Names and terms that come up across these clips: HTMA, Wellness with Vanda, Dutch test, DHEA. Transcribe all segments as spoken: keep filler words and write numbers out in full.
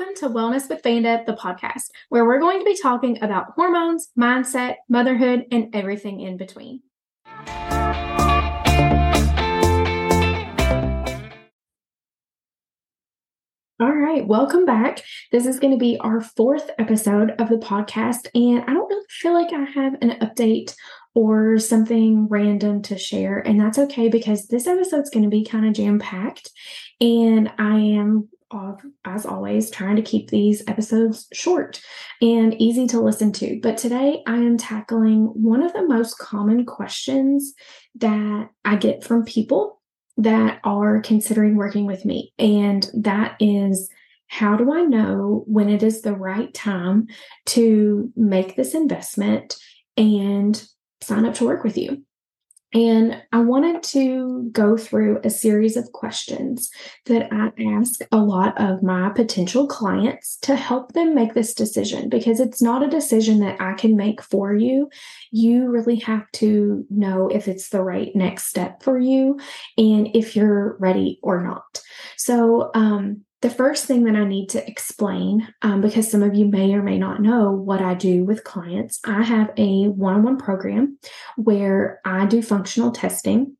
welcome to Wellness with Vanda, the podcast, where we're going to be talking about hormones, mindset, motherhood, and everything in between. All right, welcome back. This is going to be our fourth episode of the podcast, and I don't really feel like I have an update or something random to share, and that's okay because this episode's going to be kind of jam-packed, and I am, as always, trying to keep these episodes short and easy to listen to. But today I am tackling one of the most common questions that I get from people that are considering working with me. And that is, how do I know when it is the right time to make this investment and sign up to work with you? And I wanted to go through a series of questions that I ask a lot of my potential clients to help them make this decision, because it's not a decision that I can make for you. You really have to know if it's the right next step for you and if you're ready or not. So, um, the first thing that I need to explain, um, because some of you may or may not know what I do with clients, I have a one-on-one program where I do functional testing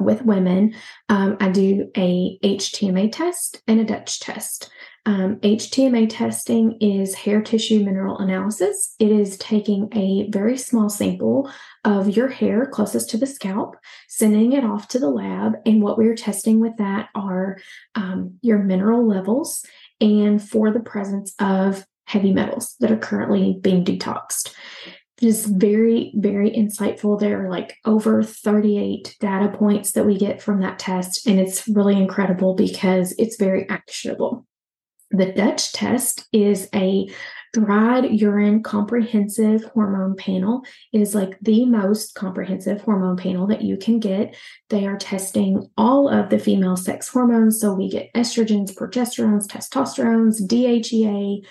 with women. Um, I do a H T M A test and a Dutch test. Um, H T M A testing is hair tissue mineral analysis. It is taking a very small sample of your hair closest to the scalp, sending it off to the lab. And what we're testing with that are um, your mineral levels and for the presence of heavy metals that are currently being detoxed. It's very, very insightful. There are like over thirty-eight data points that we get from that test. And it's really incredible because it's very actionable. The Dutch test is a dried urine comprehensive hormone panel. It is like the most comprehensive hormone panel that you can get. They are testing all of the female sex hormones. So we get estrogens, progesterones, testosterones, D H E A,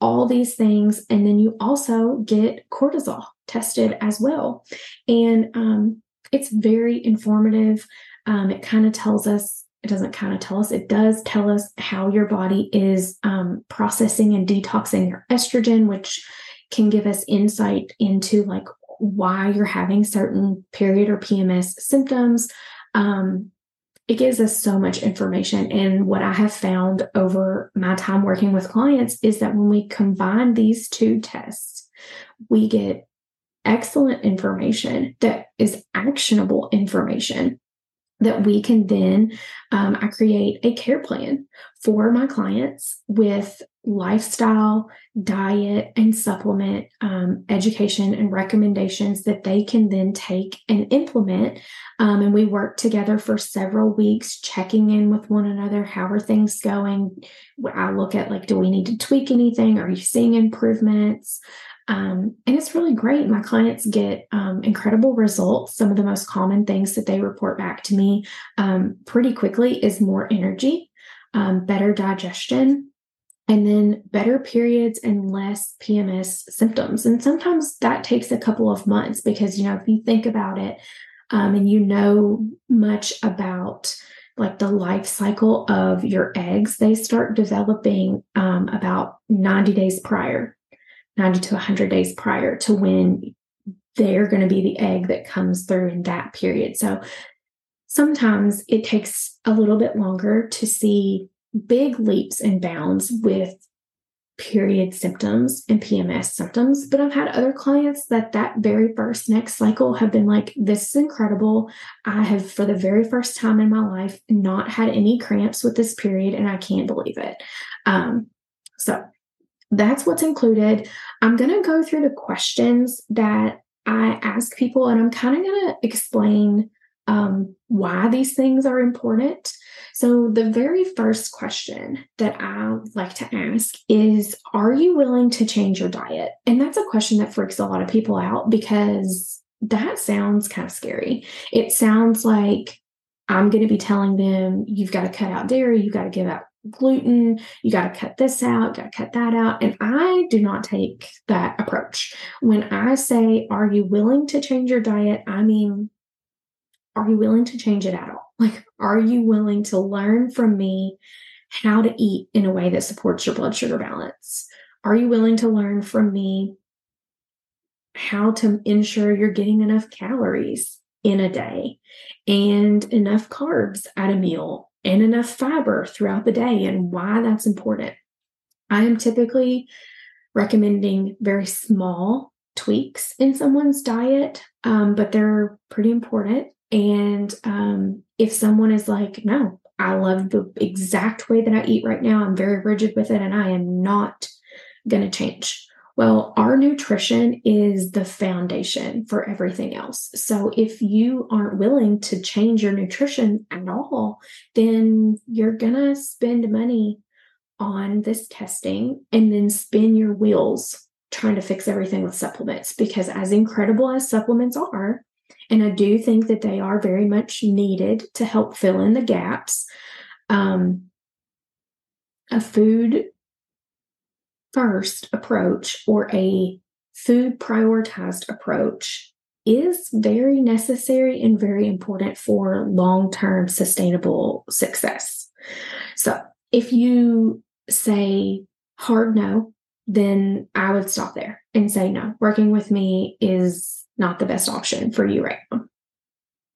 all these things. And then you also get cortisol tested as well. And um, it's very informative. Um, it kind of tells us It doesn't kind of tell us. It does tell us how your body is um, processing and detoxing your estrogen, which can give us insight into like why you're having certain period or P M S symptoms. Um, it gives us so much information. And what I have found over my time working with clients is that when we combine these two tests, we get excellent information that is actionable information that we can then, um, I create a care plan for my clients with lifestyle, diet, and supplement um, education and recommendations that they can then take and implement. Um, and we work together for several weeks, checking in with one another. How are things going? I look at like, do we need to tweak anything? Are you seeing improvements? Um, and it's really great. My clients get um, incredible results. Some of the most common things that they report back to me um, pretty quickly is more energy, um, better digestion, and then better periods and less P M S symptoms. And sometimes that takes a couple of months because, you know, if you think about it um, and you know much about like the life cycle of your eggs, they start developing um, about ninety days prior. ninety to one hundred days prior to when they're going to be the egg that comes through in that period. So sometimes it takes a little bit longer to see big leaps and bounds with period symptoms and P M S symptoms. But I've had other clients that that very first next cycle have been like, this is incredible. I have, for the very first time in my life, not had any cramps with this period, and I can't believe it. Um, so That's what's included. I'm going to go through the questions that I ask people, and I'm kind of going to explain um, why these things are important. So the very first question that I like to ask is, are you willing to change your diet? And that's a question that freaks a lot of people out because that sounds kind of scary. It sounds like I'm going to be telling them, you've got to cut out dairy, you've got to give up gluten, you got to cut this out, got to cut that out. And I do not take that approach. When I say, are you willing to change your diet? I mean, are you willing to change it at all? Like, are you willing to learn from me how to eat in a way that supports your blood sugar balance? Are you willing to learn from me how to ensure you're getting enough calories in a day and enough carbs at a meal and enough fiber throughout the day and why that's important? I am typically recommending very small tweaks in someone's diet, um, but they're pretty important. And um, if someone is like, no, I love the exact way that I eat right now, I'm very rigid with it, and I am not going to change. Well, our nutrition is the foundation for everything else. So if you aren't willing to change your nutrition at all, then you're going to spend money on this testing and then spin your wheels trying to fix everything with supplements. Because as incredible as supplements are, and I do think that they are very much needed to help fill in the gaps, um, a food first approach or a food prioritized approach is very necessary and very important for long-term sustainable success. So if you say hard no, then I would stop there and say, no, working with me is not the best option for you right now.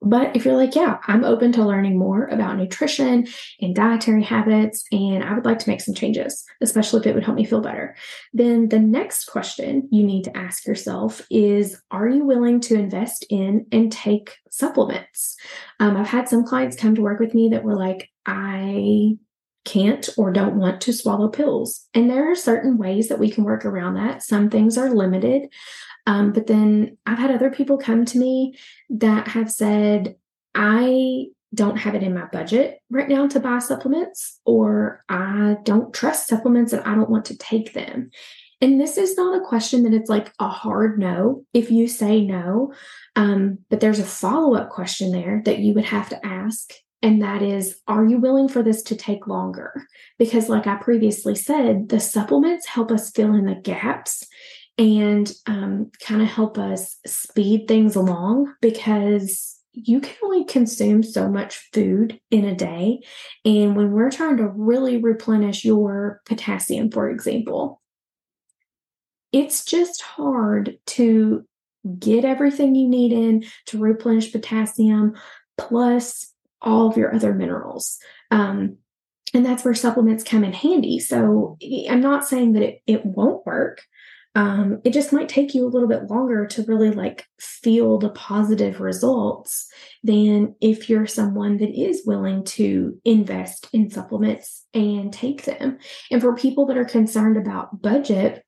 But if you're like, yeah, I'm open to learning more about nutrition and dietary habits, and I would like to make some changes, especially if it would help me feel better, then the next question you need to ask yourself is, are you willing to invest in and take supplements? Um, I've had some clients come to work with me that were like, I can't or don't want to swallow pills. And there are certain ways that we can work around that. Some things are limited. Um, but then I've had other people come to me that have said, I don't have it in my budget right now to buy supplements, or I don't trust supplements and I don't want to take them. And this is not a question that it's like a hard no if you say no, um, but there's a follow-up question there that you would have to ask. And that is, are you willing for this to take longer? Because like I previously said, the supplements help us fill in the gaps and um, kind of help us speed things along, because you can only consume so much food in a day. And when we're trying to really replenish your potassium, for example, it's just hard to get everything you need in to replenish potassium plus all of your other minerals. Um, and that's where supplements come in handy. So I'm not saying that it, it won't work. Um, it just might take you a little bit longer to really like feel the positive results than if you're someone that is willing to invest in supplements and take them. And for people that are concerned about budget,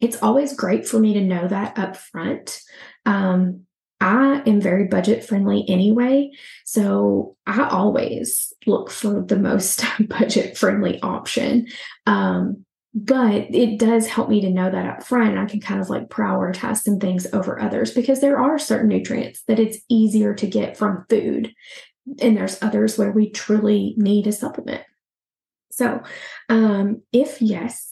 it's always great for me to know that up front. Um, I am very budget friendly anyway, so I always look for the most budget friendly option. Um, But it does help me to know that up front, and I can kind of like prioritize some things over others, because there are certain nutrients that it's easier to get from food, and there's others where we truly need a supplement. So um, if yes,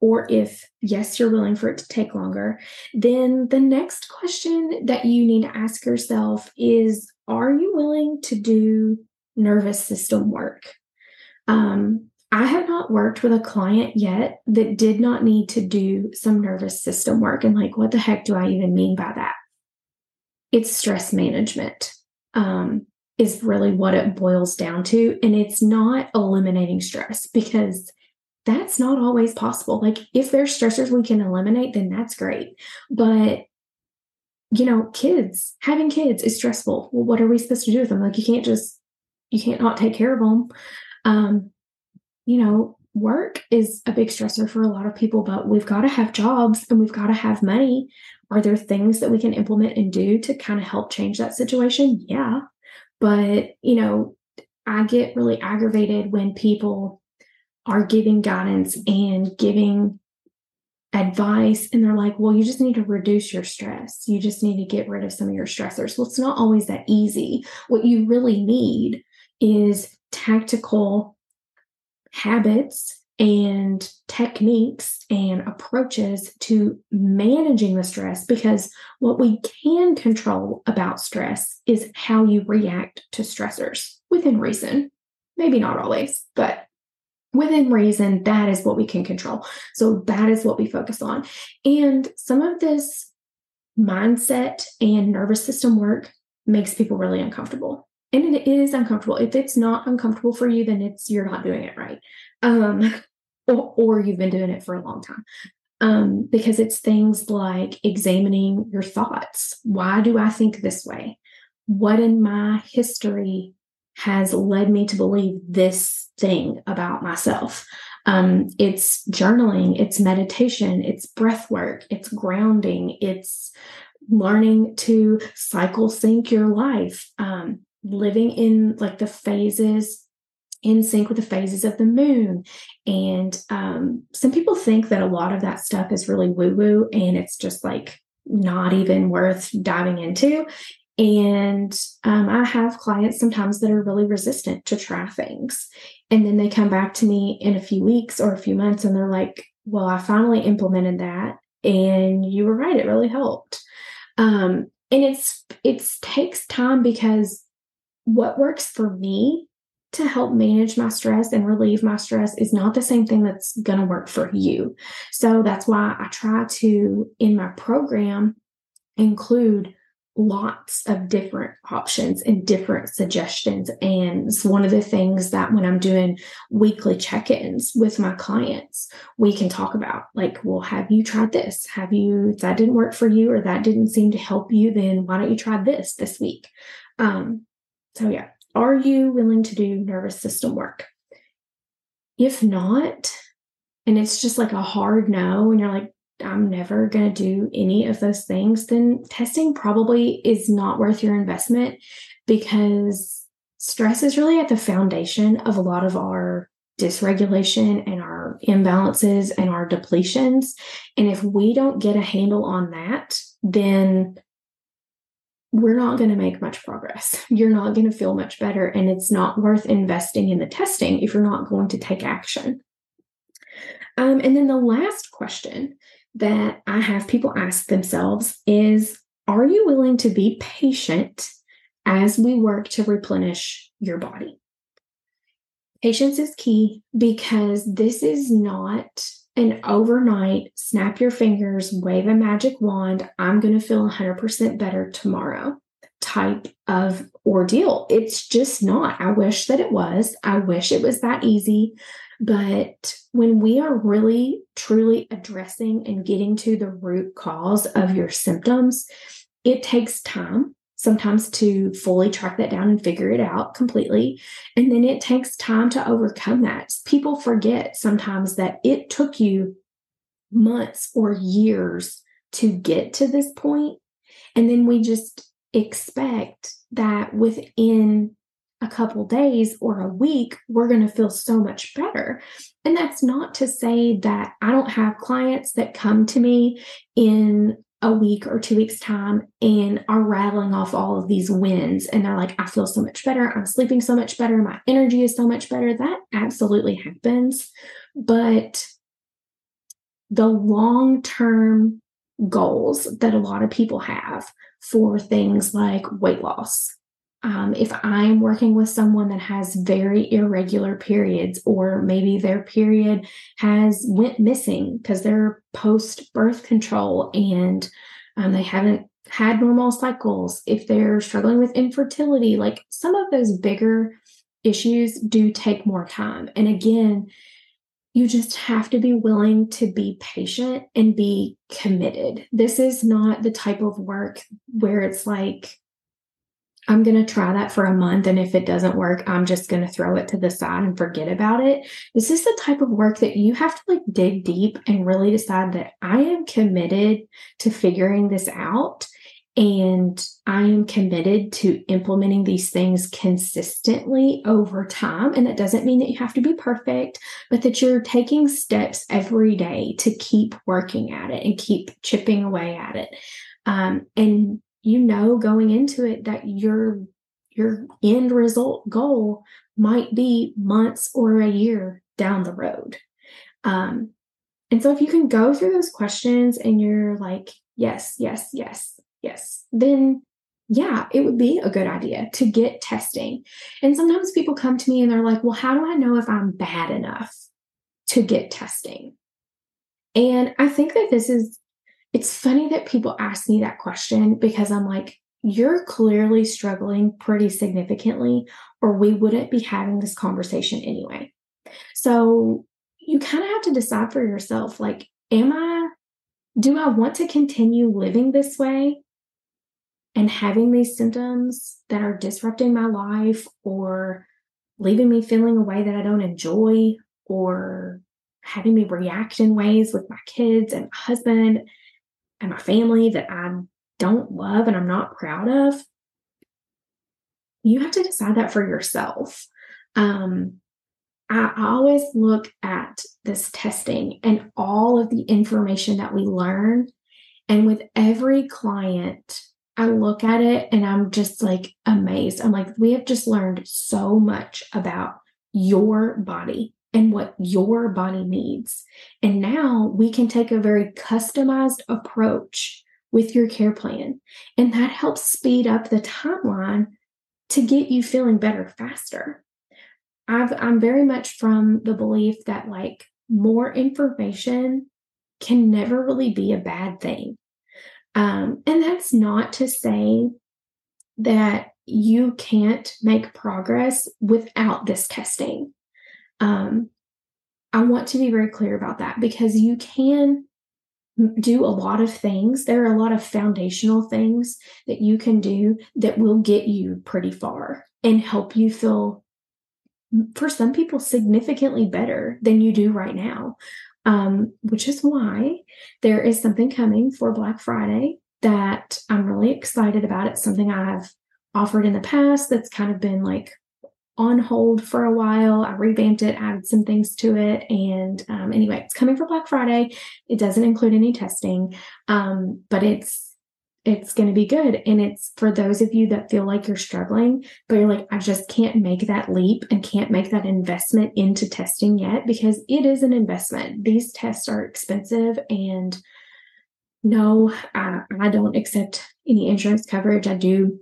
or if yes, you're willing for it to take longer, then the next question that you need to ask yourself is, are you willing to do nervous system work? Um I have not worked with a client yet that did not need to do some nervous system work. And like, what the heck do I even mean by that? It's stress management um, is really what it boils down to. And it's not eliminating stress, because that's not always possible. Like if there's stressors we can eliminate, then that's great. But you know, kids, having kids is stressful. Well, what are we supposed to do with them? Like you can't just, you can't not take care of them. Um, You know, work is a big stressor for a lot of people, but we've got to have jobs and we've got to have money. Are there things that we can implement and do to kind of help change that situation? Yeah. But, you know, I get really aggravated when people are giving guidance and giving advice and they're like, well, you just need to reduce your stress. You just need to get rid of some of your stressors. Well, it's not always that easy. What you really need is tactical habits and techniques and approaches to managing the stress, because what we can control about stress is how you react to stressors within reason. Maybe not always, but within reason, that is what we can control. So that is what we focus on. And some of this mindset and nervous system work makes people really uncomfortable. And it is uncomfortable. If it's not uncomfortable for you, then it's, you're not doing it right. Um, or, or you've been doing it for a long time. Um, because it's things like examining your thoughts. Why do I think this way? What in my history has led me to believe this thing about myself? Um, it's journaling, it's meditation, it's breath work, it's grounding, it's learning to cycle sync your life, um, living in like the phases, in sync with the phases of the moon. And um, some people think that a lot of that stuff is really woo-woo and it's just like not even worth diving into. And um, I have clients sometimes that are really resistant to try things. And then they come back to me in a few weeks or a few months and they're like, well, I finally implemented that. And you were right. It really helped. Um, and it's, it's takes time, because what works for me to help manage my stress and relieve my stress is not the same thing that's going to work for you. So that's why I try to, in my program, include lots of different options and different suggestions. And it's one of the things that when I'm doing weekly check-ins with my clients, we can talk about, like, well, have you tried this? Have you, if that didn't work for you or that didn't seem to help you, then why don't you try this this week? Um, so yeah, are you willing to do nervous system work? If not, and it's just like a hard no, and you're like, I'm never going to do any of those things, then testing probably is not worth your investment, because stress is really at the foundation of a lot of our dysregulation and our imbalances and our depletions. And if we don't get a handle on that, then we're not going to make much progress. You're not going to feel much better. And it's not worth investing in the testing if you're not going to take action. Um, and then the last question that I have people ask themselves is, are you willing to be patient as we work to replenish your body? Patience is key, because this is not an overnight, snap your fingers, wave a magic wand, I'm going to feel one hundred percent better tomorrow type of ordeal. It's just not. I wish that it was. I wish it was that easy. But when we are really, truly addressing and getting to the root cause of your symptoms, it takes time sometimes to fully track that down and figure it out completely. And then it takes time to overcome that. People forget sometimes that it took you months or years to get to this point. And then we just expect that within a couple days or a week, we're going to feel so much better. And that's not to say that I don't have clients that come to me in a week or two weeks time and are rattling off all of these wins. And they're like, I feel so much better. I'm sleeping so much better. My energy is so much better. That absolutely happens. But the long-term goals that a lot of people have for things like weight loss, Um, if I'm working with someone that has very irregular periods, or maybe their period has went missing because they're post birth control and um, they haven't had normal cycles, if they're struggling with infertility, like some of those bigger issues do take more time. And again, you just have to be willing to be patient and be committed. This is not the type of work where it's like, I'm going to try that for a month, and if it doesn't work, I'm just going to throw it to the side and forget about it. This is the type of work that you have to like dig deep and really decide that I am committed to figuring this out, and I am committed to implementing these things consistently over time. And that doesn't mean that you have to be perfect, but that you're taking steps every day to keep working at it and keep chipping away at it. Um, and you know, going into it, that your, your end result goal might be months or a year down the road. Um, and so if you can go through those questions and you're like, yes, yes, yes, yes, then yeah, it would be a good idea to get testing. And sometimes people come to me and they're like, well, how do I know if I'm bad enough to get testing? And I think that this is, it's funny that people ask me that question, because I'm like, you're clearly struggling pretty significantly, or we wouldn't be having this conversation anyway. So you kind of have to decide for yourself, like, am I, do I want to continue living this way and having these symptoms that are disrupting my life or leaving me feeling a way that I don't enjoy, or having me react in ways with my kids and my husband and my family that I don't love and I'm not proud of? You have to decide that for yourself. Um, I always look at this testing and all of the information that we learn. And with every client, I look at it and I'm just like amazed. I'm like, we have just learned so much about your body and what your body needs. And now we can take a very customized approach with your care plan. And that helps speed up the timeline to get you feeling better faster. I've, I'm very much from the belief that like more information can never really be a bad thing. Um, and that's not to say that you can't make progress without this testing. Um, I want to be very clear about that, because you can do a lot of things. There are a lot of foundational things that you can do that will get you pretty far and help you feel, for some people, significantly better than you do right now, um, which is why there is something coming for Black Friday that I'm really excited about. It's something I've offered in the past that's kind of been like on hold for a while. I revamped it, added some things to it. And um, anyway, it's coming for Black Friday. It doesn't include any testing, um, but it's It's going to be good. And it's for those of you that feel like you're struggling, but you're like, I just can't make that leap and can't make that investment into testing yet, because it is an investment. These tests are expensive, and no, I, I don't accept any insurance coverage. I do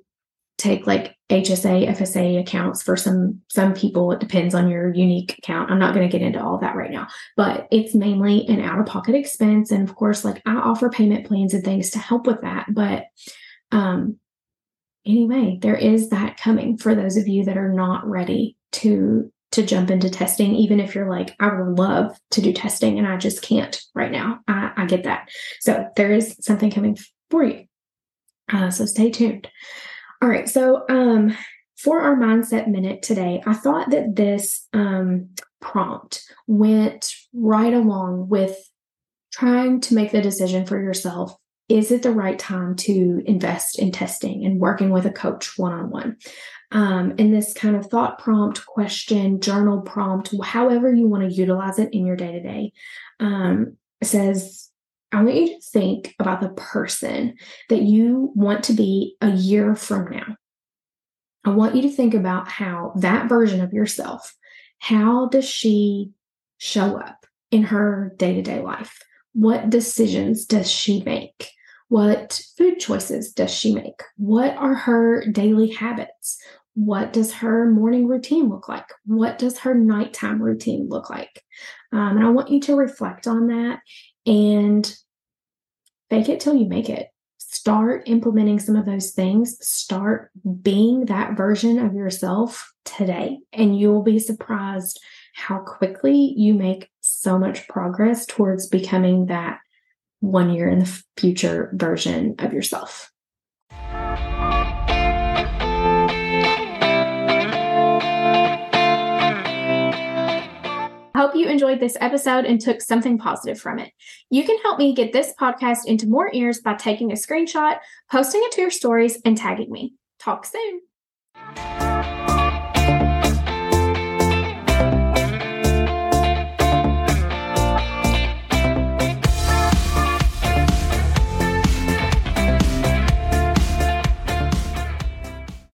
take like H S A, F S A accounts for some, some people. It depends on your unique account. I'm not going to get into all that right now, but it's mainly an out-of-pocket expense. And of course, like I offer payment plans and things to help with that. But um, anyway, there is that coming for those of you that are not ready to, to jump into testing. Even if you're like, I would love to do testing and I just can't right now. I, I get that. So there is something coming for you. Uh, so stay tuned. All right, so um, for our mindset minute today, I thought that this um, prompt went right along with trying to make the decision for yourself. Is it the right time to invest in testing and working with a coach one-on-one? Um, and this kind of thought prompt, question, journal prompt, however you want to utilize it in your day-to-day, um, says, I want you to think about the person that you want to be a year from now. I want you to think about how that version of yourself, how does she show up in her day-to-day life? What decisions does she make? What food choices does she make? What are her daily habits? What does her morning routine look like? What does her nighttime routine look like? Um, and I want you to reflect on that and fake it till you make it. Start implementing some of those things. Start being that version of yourself today, and you'll be surprised how quickly you make so much progress towards becoming that one year in the future version of yourself. I hope you enjoyed this episode and took something positive from it. You can help me get this podcast into more ears by taking a screenshot, posting it to your stories, and tagging me. Talk soon.